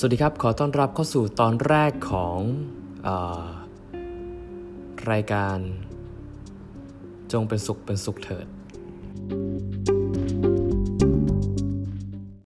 สวัสดีครับขอต้อนรับเข้าสู่ตอนแรกของรายการจงเป็นสุขเถิด